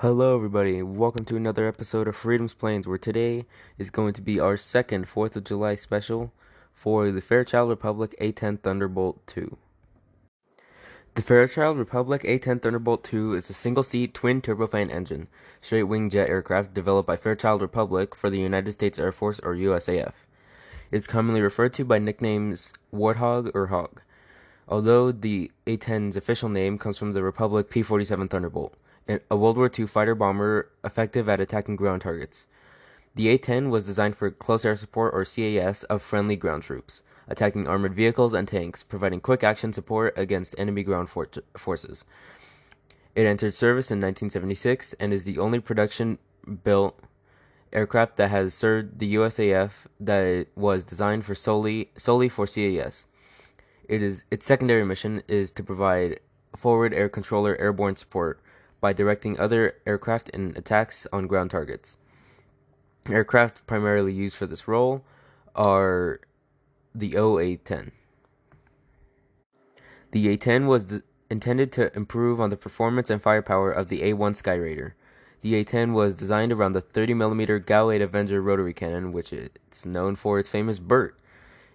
Hello everybody, welcome to another episode of Freedom's Planes, where today is going to be our second 4th of July special for the Fairchild Republic A-10 Thunderbolt 2. The Fairchild Republic A-10 Thunderbolt II is a single-seat twin turbofan engine, straight-wing jet aircraft developed by Fairchild Republic for the United States Air Force, or USAF. It is commonly referred to by nicknames Warthog or Hog, although the A-10's official name comes from the Republic P-47 Thunderbolt, a World War II fighter-bomber effective at attacking ground targets. The A-10 was designed for close air support, or CAS, of friendly ground troops, attacking armored vehicles and tanks, providing quick-action support against enemy ground forces. It entered service in 1976 and is the only production-built aircraft that has served the USAF that was designed for solely for CAS. Its secondary mission is to provide forward air controller airborne support by directing other aircraft in attacks on ground targets. Aircraft primarily used for this role are the OA-10. The A-10 was intended to improve on the performance and firepower of the A-1 Skyraider. The A-10 was designed around the 30mm GAU-8 Avenger rotary cannon, which it's known for its famous BERT.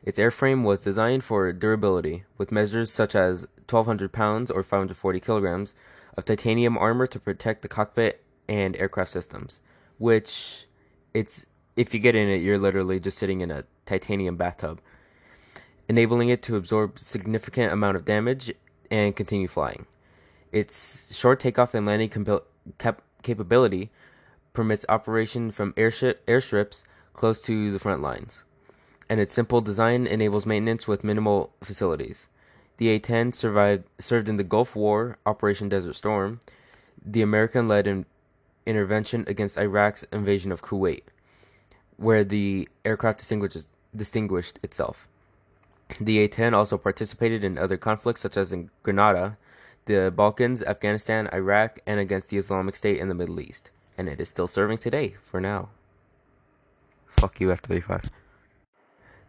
Its airframe was designed for durability, with measures such as 1,200 pounds or 540 kilograms of titanium armor to protect the cockpit and aircraft systems, which if you get in it, you're literally just sitting in a titanium bathtub, enabling it to absorb significant amount of damage and continue flying. Its short takeoff and landing capability permits operation from airstrips close to the front lines, and its simple design enables maintenance with minimal facilities. The A-10 served in the Gulf War, Operation Desert Storm, the American-led intervention against Iraq's invasion of Kuwait, where the aircraft distinguished itself. The A-10 also participated in other conflicts, such as in Grenada, the Balkans, Afghanistan, Iraq, and against the Islamic State in the Middle East. And it is still serving today, for now. Fuck you, F-35.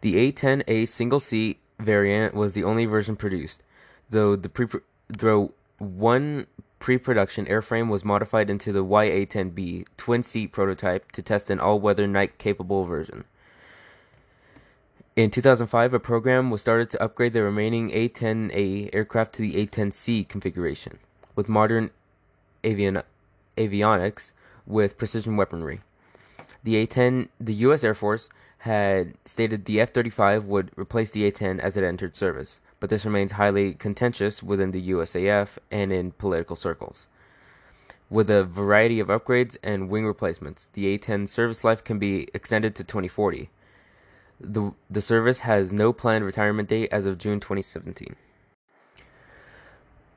The A-10A single-seat variant was the only version produced, though one pre-production airframe was modified into the YA-10B twin-seat prototype to test an all-weather night-capable version. In 2005, a program was started to upgrade the remaining A-10A aircraft to the A-10C configuration, with modern avionics with precision weaponry. The U.S. Air Force had stated the F-35 would replace the A-10 as it entered service, but this remains highly contentious within the USAF and in political circles. With a variety of upgrades and wing replacements, the A-10's service life can be extended to 2040. The service has no planned retirement date as of June 2017.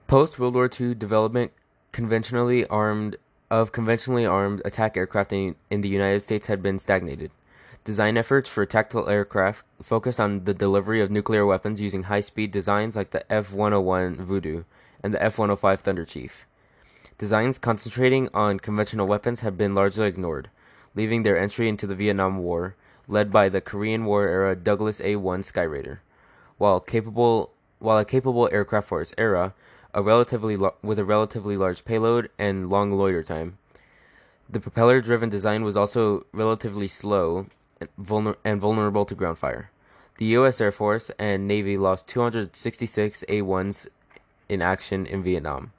Post-World War II development of conventionally armed attack aircraft in the United States had been stagnated. Design efforts for tactical aircraft focused on the delivery of nuclear weapons using high-speed designs like the F-101 Voodoo and the F-105 Thunderchief. Designs concentrating on conventional weapons have been largely ignored, leaving their entry into the Vietnam War, led by the Korean War-era Douglas A-1 Skyraider. While a capable aircraft for its era, with a relatively large payload and long loiter time, the propeller-driven design was also relatively slow and vulnerable to ground fire. The U.S. Air Force and Navy lost 266 A-1s in action in Vietnam,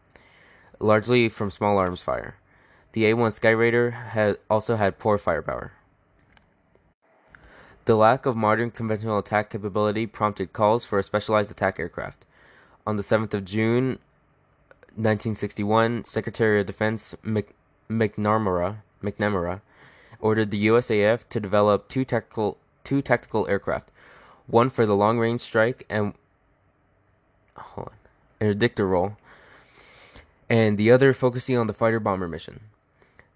largely from small arms fire. The A-1 Skyraider also had poor firepower. The lack of modern conventional attack capability prompted calls for a specialized attack aircraft. On the 7th of June, 1961, Secretary of Defense McNamara ordered the USAF to develop two tactical aircraft, one for the long-range strike and interdictor role, and the other focusing on the fighter-bomber mission.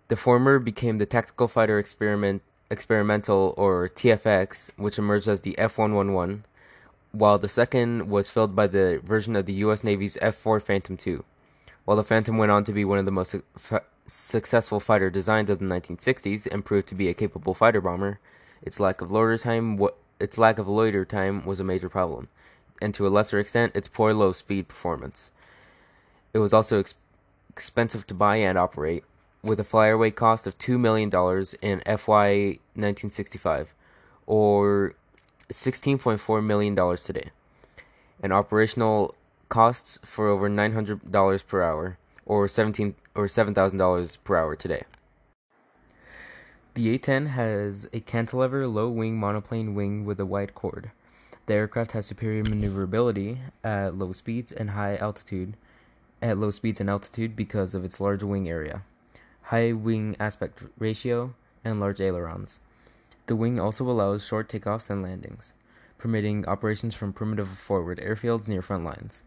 The former became the Tactical Fighter Experimental, or TFX, which emerged as the F-111, while the second was filled by the version of the U.S. Navy's F-4 Phantom II. While the Phantom went on to be one of the most successful fighter designs of the 1960s and proved to be a capable fighter bomber, its lack of loiter time was a major problem, and to a lesser extent, its poor low-speed performance. It was also expensive to buy and operate, with a flyaway cost of $2 million in FY 1965, or $16.4 million today, and operational costs for over $900 per hour, or $7,000 per hour today. The A-10 has a cantilever low-wing monoplane wing with a wide chord. The aircraft has superior maneuverability at low speeds and altitude because of its large wing area, high wing aspect ratio, and large ailerons. The wing also allows short takeoffs and landings, permitting operations from primitive forward airfields near front lines.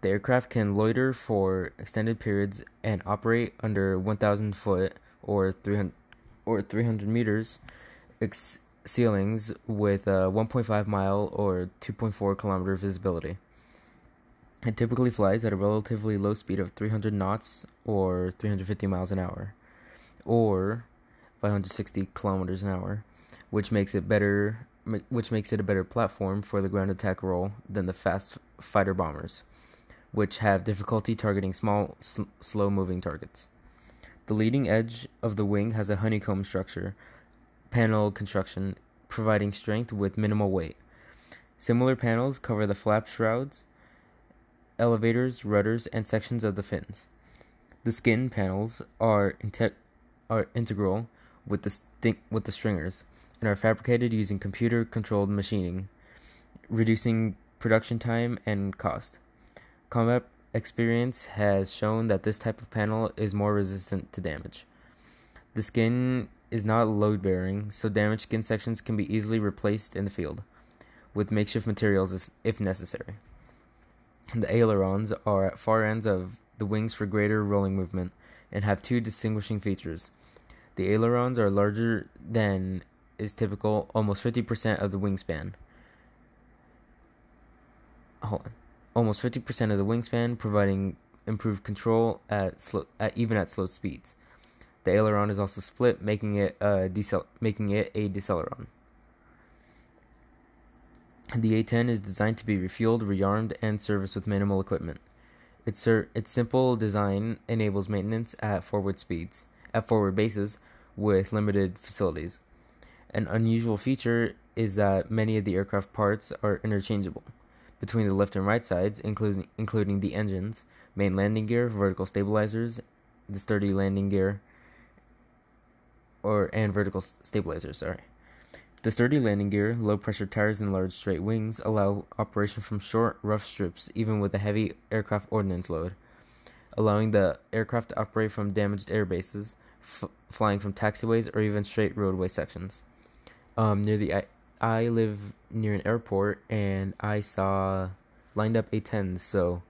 The aircraft can loiter for extended periods and operate under 1,000 foot or 300 meters ceilings with a 1.5 mile or 2.4 kilometer visibility. It typically flies at a relatively low speed of 300 knots or 350 miles an hour, or 560 kilometers an hour, which makes it a better platform for the ground attack role than the fast fighter bombers, which have difficulty targeting small, slow-moving targets. The leading edge of the wing has a honeycomb structure panel construction, providing strength with minimal weight. Similar panels cover the flap shrouds, elevators, rudders, and sections of the fins. The skin panels are integral with the stringers and are fabricated using computer-controlled machining, reducing production time and cost. Combat experience has shown that this type of panel is more resistant to damage. The skin is not load-bearing, so damaged skin sections can be easily replaced in the field with makeshift materials if necessary. The ailerons are at far ends of the wings for greater rolling movement and have two distinguishing features. The ailerons are larger than is typical, almost 50% of the wingspan. Almost 50% of the wingspan, providing improved control even at slow speeds. The aileron is also split, making it a deceleron. The A-10 is designed to be refueled, rearmed, and serviced with minimal equipment. Its simple design enables maintenance at forward bases with limited facilities. An unusual feature is that many of the aircraft parts are interchangeable between the left and right sides, including the engines, main landing gear, vertical stabilizers, the sturdy landing gear, The sturdy landing gear, low-pressure tires, and large straight wings allow operation from short, rough strips even with a heavy aircraft ordnance load, allowing the aircraft to operate from damaged air bases, flying from taxiways or even straight roadway sections. I live near an airport, and I saw lined-up A-10s, so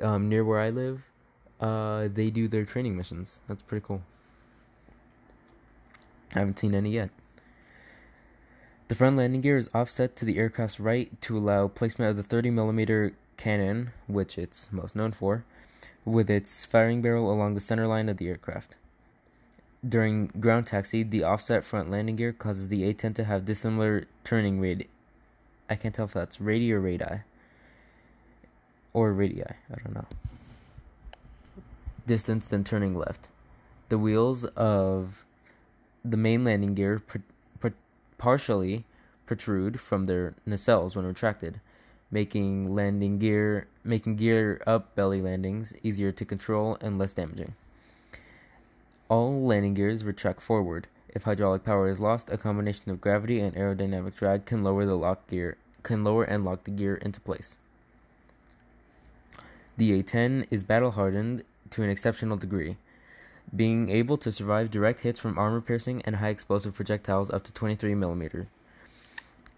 near where I live, they do their training missions. That's pretty cool. I haven't seen any yet. The front landing gear is offset to the aircraft's right to allow placement of the 30mm cannon, which it's most known for, with its firing barrel along the center line of the aircraft. During ground taxi, the offset front landing gear causes the A-10 to have dissimilar turning radii. I can't tell if that's radii or radii. I don't know. Distance than turning left. The wheels of the main landing gear partially protrude from their nacelles when retracted, making gear up belly landings easier to control and less damaging. All landing gears retract forward. If hydraulic power is lost, a combination of gravity and aerodynamic drag can lower and lock the gear into place. The A-10 is battle-hardened to an exceptional degree, being able to survive direct hits from armor-piercing and high-explosive projectiles up to 23mm.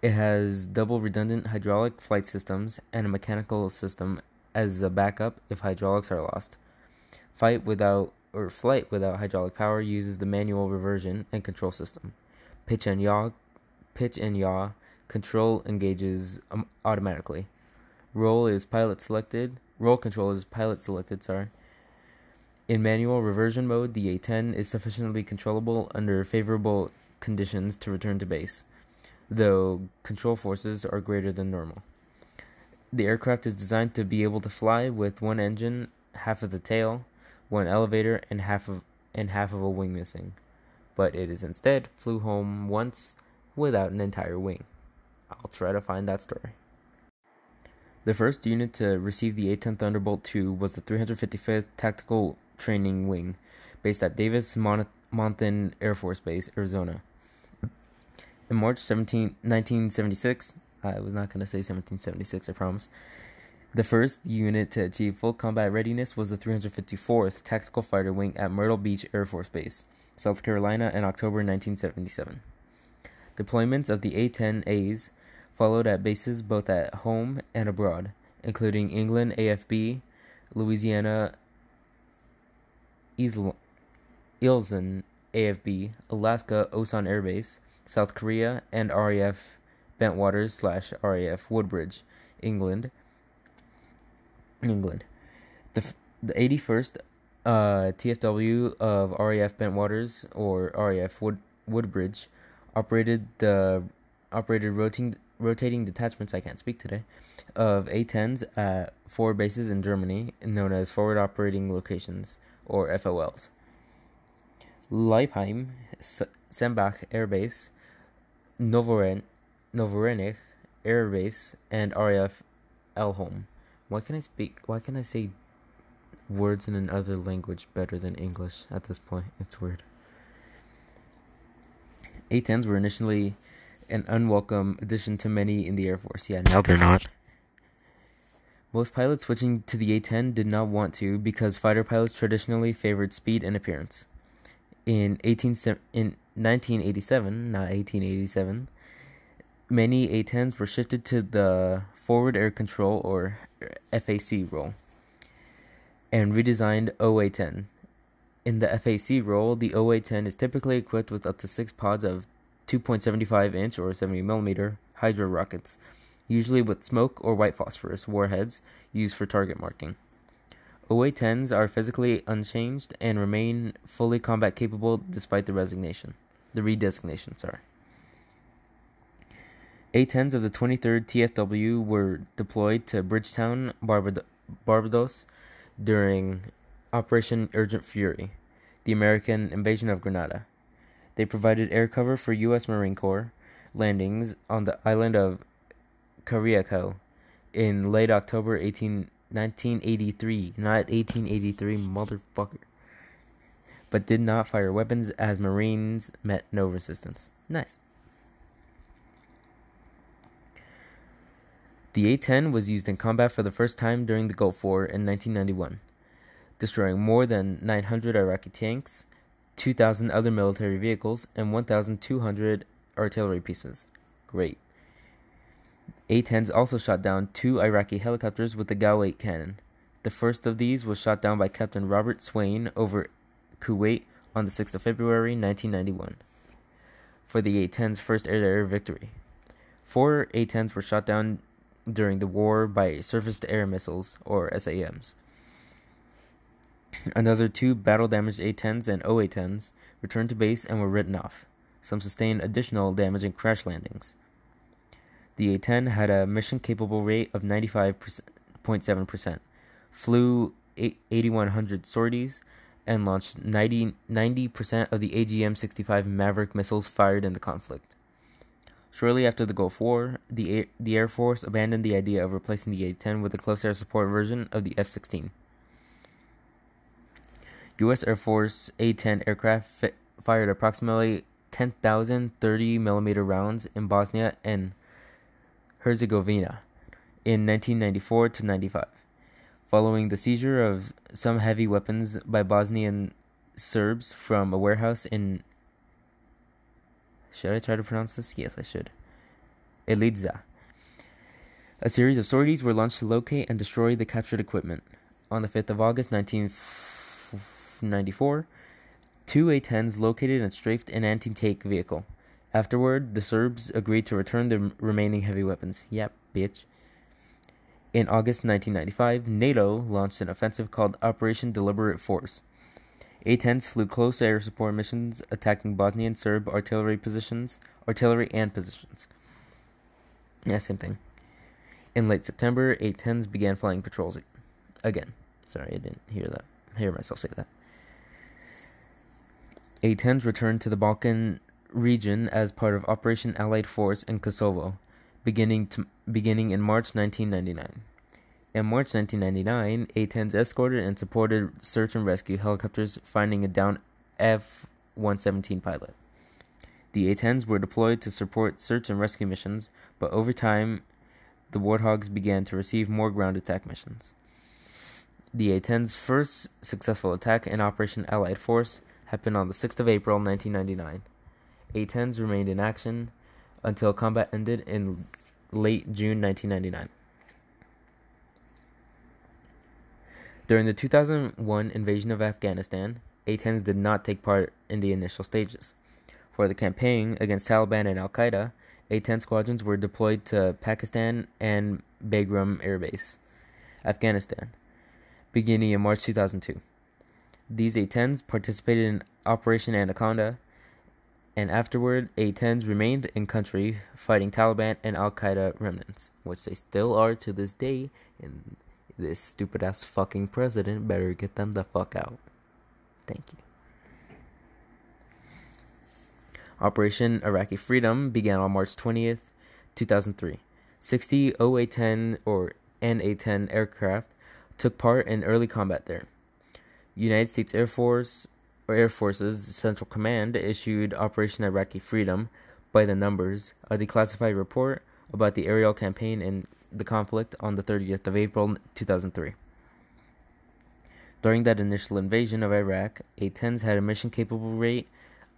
It has double redundant hydraulic flight systems and a mechanical system as a backup if hydraulics are lost. Flight without hydraulic power uses the manual reversion and control system. Pitch and yaw control engages automatically. Roll control is pilot selected. In manual reversion mode, the A-10 is sufficiently controllable under favorable conditions to return to base, though control forces are greater than normal. The aircraft is designed to be able to fly with one engine, half of the tail, one elevator, and half of and half of a wing missing, but it is instead flew home once without an entire wing. I'll try to find that story. The first unit to receive the A-10 Thunderbolt II was the 355th Tactical Training Wing, based at Davis-Monthan Air Force Base, Arizona. On March 17, 1976, I was not going to say 1776, I promise. The first unit to achieve full combat readiness was the 354th Tactical Fighter Wing at Myrtle Beach Air Force Base, South Carolina, in October 1977. Deployments of the A-10As followed at bases both at home and abroad, including England AFB, Louisiana, Eielson AFB, Alaska Osan Air Base, South Korea, and RAF Bentwaters /RAF Woodbridge, England. The 81st TFW of RAF Bentwaters or RAF Woodbridge operated rotating detachments, I can't speak today, of A-10s at four bases in Germany, known as Forward Operating Locations, or FOLs. Leipheim, Sembach Air Base, Novorenich Air Base, and RAF Elholm. Why can I say words in another language better than English at this point? It's weird. A-10s were initially an unwelcome addition to many in the Air Force. Yeah, now they're not. Most pilots switching to the A-10 did not want to because fighter pilots traditionally favored speed and appearance. In 1987, many A-10s were shifted to the Forward Air Control, or FAC, role, and redesigned OA-10. In the FAC role, the OA-10 is typically equipped with up to 6 pods of 2.75-inch or 70mm hydro rockets, usually with smoke or white phosphorus warheads used for target marking. OA-10s are physically unchanged and remain fully combat capable despite the redesignation. A-10s of the 23rd TFW were deployed to Bridgetown, Barbados during Operation Urgent Fury, the American invasion of Grenada. They provided air cover for U.S. Marine Corps landings on the island of Carriacou in late October 1983, not 1883, motherfucker, but did not fire weapons as Marines met no resistance. Nice. The A-10 was used in combat for the first time during the Gulf War in 1991, destroying more than 900 Iraqi tanks, 2,000 other military vehicles, and 1,200 artillery pieces. Great. A-10s also shot down 2 Iraqi helicopters with the GAU-8 cannon. The first of these was shot down by Captain Robert Swain over Kuwait on the 6th of February, 1991, for the A-10's first air-to-air victory. 4 A-10s were shot down during the war by surface-to-air missiles, or SAMs. Another 2 battle-damaged A-10s and OA-10s returned to base and were written off. Some sustained additional damage in crash landings. The A-10 had a mission-capable rate of 95.7%, flew 8,100 sorties, and launched 90% of the AGM-65 Maverick missiles fired in the conflict. Shortly after the Gulf War, the Air Force abandoned the idea of replacing the A-10 with a close air support version of the F-16. U.S. Air Force A-10 aircraft fired approximately 10,000 30mm rounds in Bosnia and Herzegovina in 1994-95, following the seizure of some heavy weapons by Bosnian Serbs from a warehouse in... Should I try to pronounce this? Yes, I should. Elidza. A series of sorties were launched to locate and destroy the captured equipment. On the 5th of August, 1994, 2 A-10s located and strafed an anti-tank vehicle. Afterward, the Serbs agreed to return the remaining heavy weapons. Yep, bitch. In August 1995, NATO launched an offensive called Operation Deliberate Force. A-10s flew close air support missions, attacking Bosnian Serb artillery and positions. Yeah, same thing. In late September, A-10s began flying patrols again. Sorry, I didn't hear myself say that. A-10s returned to the Balkan region as part of Operation Allied Force in Kosovo, beginning in March 1999. In March 1999, A-10s escorted and supported search and rescue helicopters finding a downed F-117 pilot. The A-10s were deployed to support search and rescue missions, but over time, the Warthogs began to receive more ground attack missions. The A-10's first successful attack in Operation Allied Force happened on the 6th of April, 1999. A-10s remained in action until combat ended in late June 1999. During the 2001 invasion of Afghanistan, A-10s did not take part in the initial stages. For the campaign against Taliban and Al-Qaeda, A-10 squadrons were deployed to Pakistan and Bagram Air Base, Afghanistan, beginning in March 2002. These A-10s participated in Operation Anaconda, and afterward, A-10s remained in country fighting Taliban and Al-Qaeda remnants, which they still are to this day, and this stupid-ass fucking president better get them the fuck out. Thank you. Operation Iraqi Freedom began on March 20th, 2003. 60 OA-10 or NA-10 aircraft took part in early combat there. United States Air Force or Air Force's Central Command issued Operation Iraqi Freedom by the numbers, a declassified report about the aerial campaign and the conflict on the 30th of April, 2003. During that initial invasion of Iraq, A-10s had a mission capable rate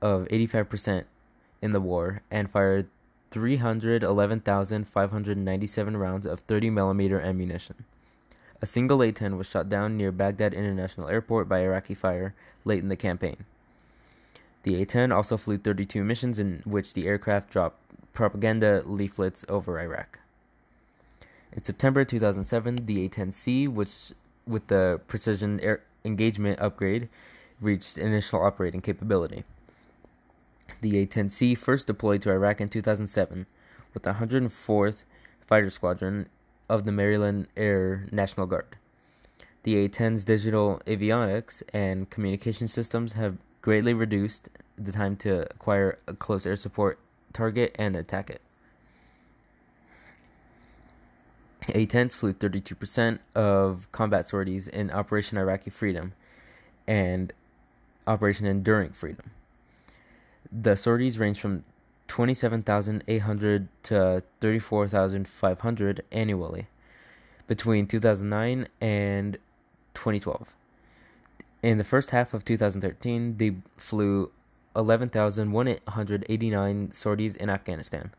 of 85% in the war and fired 311,597 rounds of 30mm ammunition. A single A-10 was shot down near Baghdad International Airport by Iraqi fire late in the campaign. The A-10 also flew 32 missions in which the aircraft dropped propaganda leaflets over Iraq. In September 2007, the A-10C, which with the precision air engagement upgrade, reached initial operating capability. The A-10C first deployed to Iraq in 2007 with the 104th Fighter Squadron of the Maryland Air National Guard. The A-10's digital avionics and communication systems have greatly reduced the time to acquire a close air support target and attack it. A-10s flew 32% of combat sorties in Operation Iraqi Freedom and Operation Enduring Freedom. The sorties range from 27,800 to 34,500 annually between 2009 and 2012. In the first half of 2013, they flew 11,189 sorties in Afghanistan.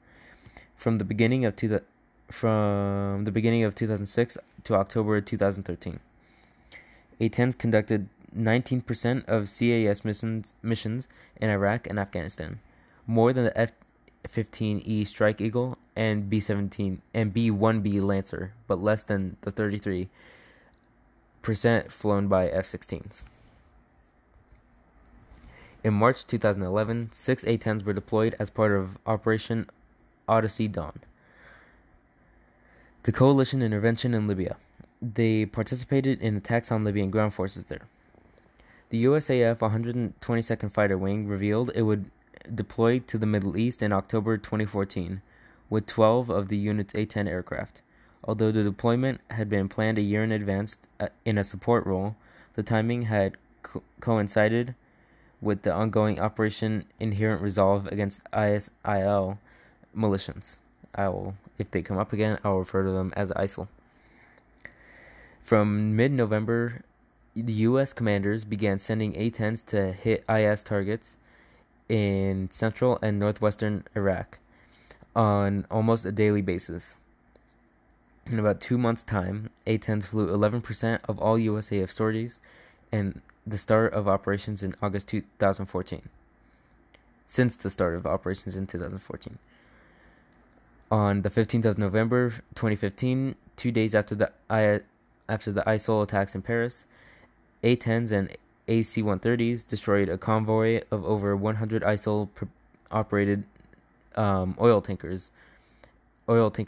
From the beginning of 2006 to October 2013, A-10s conducted 19% of CAS missions in Iraq and Afghanistan, more than the F-15E Strike Eagle and B-17 and B-1B Lancer, but less than the 33% flown by F-16s. In March 2011, 6 A-10s were deployed as part of Operation Odyssey Dawn, the coalition intervention in Libya. They participated in attacks on Libyan ground forces there. The USAF 122nd Fighter Wing revealed it would deploy to the Middle East in October 2014 with 12 of the unit's A-10 aircraft. Although the deployment had been planned a year in advance in a support role, the timing had coincided with the ongoing Operation Inherent Resolve against ISIL militias. If they come up again, I'll refer to them as ISIL. From mid-November, the U.S. commanders began sending A-10s to hit IS targets in central and northwestern Iraq on almost a daily basis. In about 2 months' time, A-10s flew 11% of all USAF sorties and the start of operations in August 2014. Since the start of operations in 2014. On the 15th of November 2015, 2 days after the ISIL attacks in Paris, A-10s and AC-130s destroyed a convoy of over 100 ISIL-operated oil tanker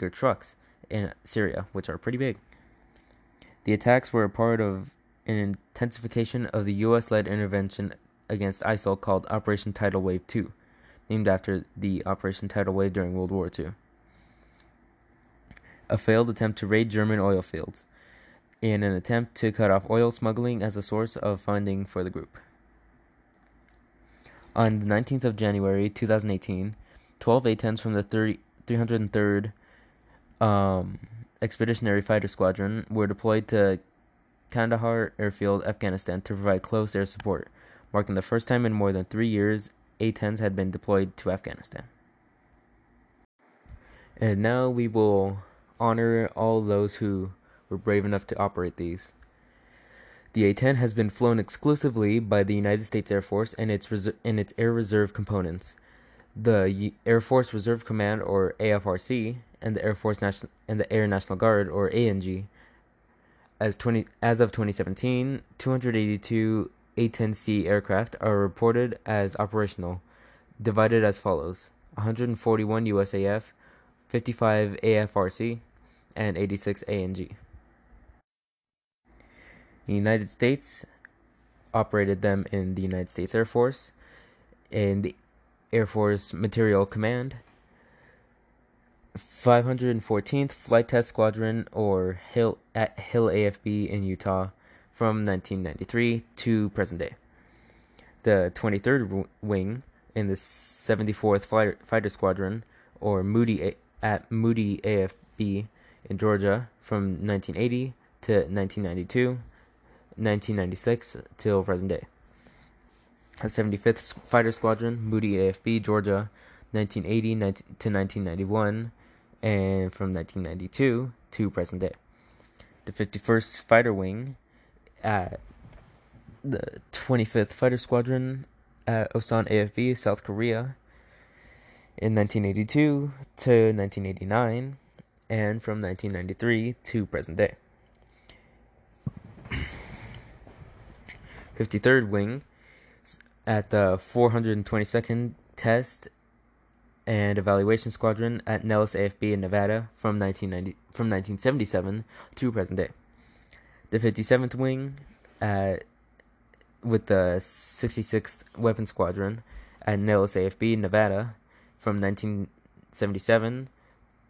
trucks in Syria, which are pretty big. The attacks were a part of an intensification of the U.S.-led intervention against ISIL called Operation Tidal Wave 2, named after the Operation Tidal Wave during World War II. A failed attempt to raid German oil fields, in an attempt to cut off oil smuggling as a source of funding for the group. On the 19th of January 2018, 12 A-10s from the 303rd Expeditionary Fighter Squadron were deployed to Kandahar Airfield, Afghanistan, to provide close air support, marking the first time in more than 3 years A-10s had been deployed to Afghanistan. And now we will honor all those who were brave enough to operate these. The A-10 has been flown exclusively by the United States Air Force and its Air Reserve components. The Air Force Reserve Command, or AFRC, and the Air National Guard, or ANG. As of 2017, 282 A-10C aircraft are reported as operational, divided as follows: 141 USAF, 55 AFRC, and 86 ANG. The United States operated them in the United States Air Force, in the Air Force Material Command, 514th Flight Test Squadron, or Hill, at Hill AFB in Utah, from 1993 to present day. The 23rd Wing in the 74th Fighter Squadron, or Moody AFB in Georgia, from 1980 to 1992, 1996 till present day. The 75th Fighter Squadron, Moody AFB, Georgia, 1980 to 1991, and from 1992 to present day. The 51st Fighter Wing at the 25th Fighter Squadron at Osan AFB, South Korea, in 1982 to 1989, and from 1993 to present day. 53rd Wing at the 422nd Test and Evaluation Squadron at Nellis AFB in Nevada from 1977 to present day. The 57th Wing with the 66th Weapons Squadron at Nellis AFB in Nevada from 1977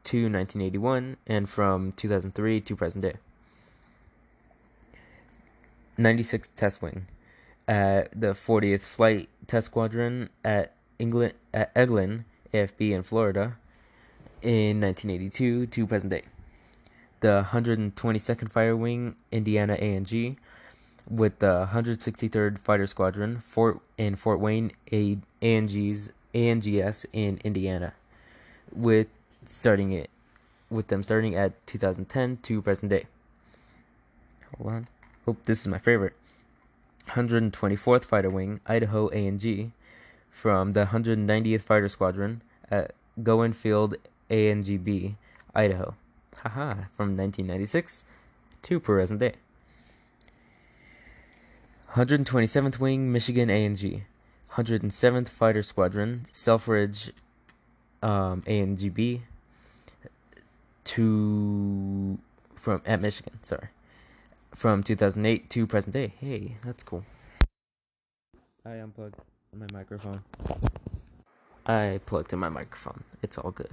to 1981 and from 2003 to present day. 96th Test Wing at the 40th Flight Test Squadron at Eglin AFB in Florida in 1982 to present day. The 122nd Fighter Wing, Indiana ANG, with the 163rd Fighter Squadron in Fort Wayne ANGS in Indiana, with them starting at 2010 to present day. Hold on. Oh, this is my favorite. 124th Fighter Wing, Idaho ANG, from the 190th Fighter Squadron at Gowen Field ANGB, Idaho, from 1996 to present day. 127th Wing, Michigan ANG, 107th Fighter Squadron, Selfridge ANGB, at Michigan, from 2008 to present day. Hey, that's cool. I unplugged my microphone. I plugged in my microphone. It's all good.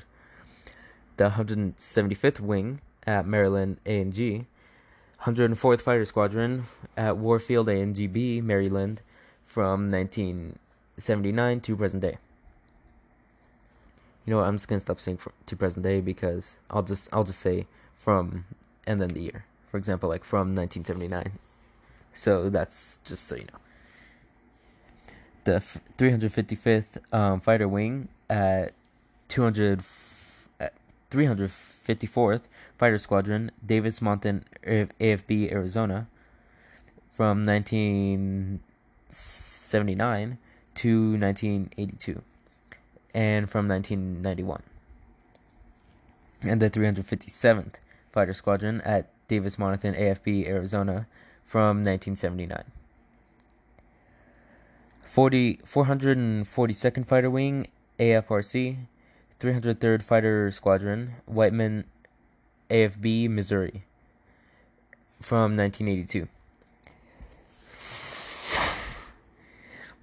The 175th Wing at Maryland ANG, 104th Fighter Squadron at Warfield ANGB, Maryland, from 1979 to present day. You know what? I'm just gonna stop saying to present day because I'll just say from and then the year. For example, like from 1979. So that's just so you know. The 355th Fighter Wing at 354th Fighter Squadron, Davis-Monthan AFB, Arizona, from 1979 to 1982, and from 1991. And the 357th Fighter Squadron at Davis-Monthan AFB, Arizona, from 1979. 442nd Fighter Wing, AFRC, 303rd Fighter Squadron, Whiteman AFB, Missouri, from 1982.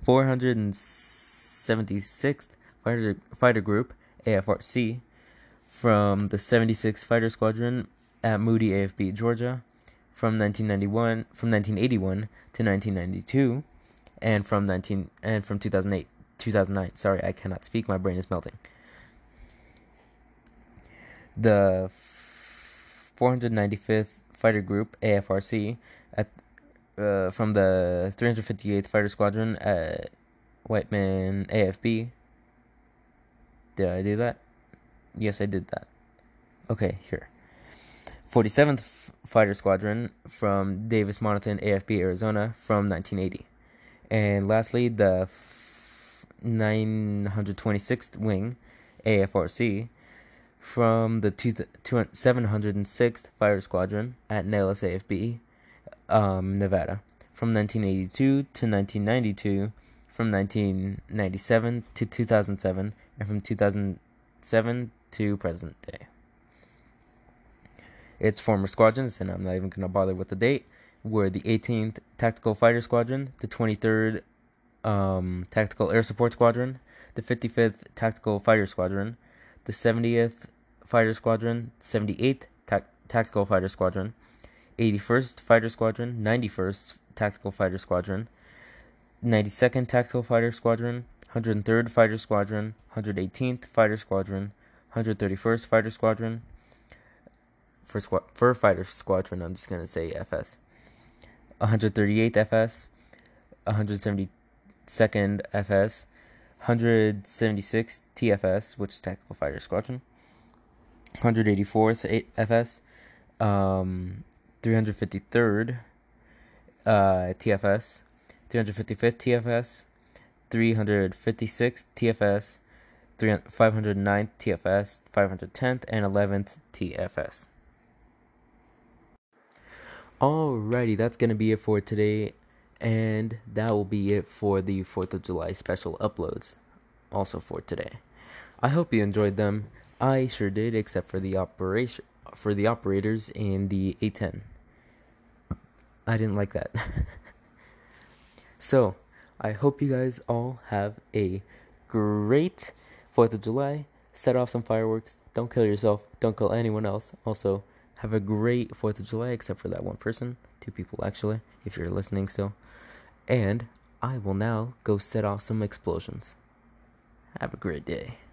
476th Fighter Group, AFRC, from the 76th Fighter Squadron at Moody AFB, Georgia, from 1981 to 1992, and from 2009. Sorry, I cannot speak. My brain is melting. The 495th Fighter Group AFRC from the 358th Fighter Squadron at Whiteman AFB. Did I do that? Yes, I did that. Okay, here. 47th Fighter Squadron from Davis-Monthan AFB, Arizona, from 1980. And lastly, the 926th Wing AFRC from the 706th Fighter Squadron at Nellis AFB, Nevada, from 1982 to 1992, from 1997 to 2007, and from 2007 to present day. Its former squadrons, and I'm not even going to bother with the date, were the 18th Tactical Fighter Squadron, the 23rd Tactical Air Support Squadron, the 55th Tactical Fighter Squadron, the 70th Fighter Squadron, 78th Tactical Fighter Squadron, 81st Fighter Squadron, 91st Tactical Fighter Squadron, 92nd Tactical Fighter Squadron, 103rd Fighter Squadron, 118th Fighter Squadron, 131st Fighter Squadron, for Fighter Squadron, I'm just going to say FS, 138th FS, 172nd FS, 176th TFS, which is Tactical Fighter Squadron, 184th FS, 353rd TFS, 355th TFS, 356th TFS, 509th TFS, 510th, and 11th TFS. Alrighty, that's going to be it for today, and that will be it for the 4th of July special uploads, also for today. I hope you enjoyed them. I sure did, except for the operators in the A-10. I didn't like that. So, I hope you guys all have a great 4th of July. Set off some fireworks. Don't kill yourself. Don't kill anyone else. Also, have a great 4th of July, except for that one person. 2 people, actually, if you're listening still. And I will now go set off some explosions. Have a great day.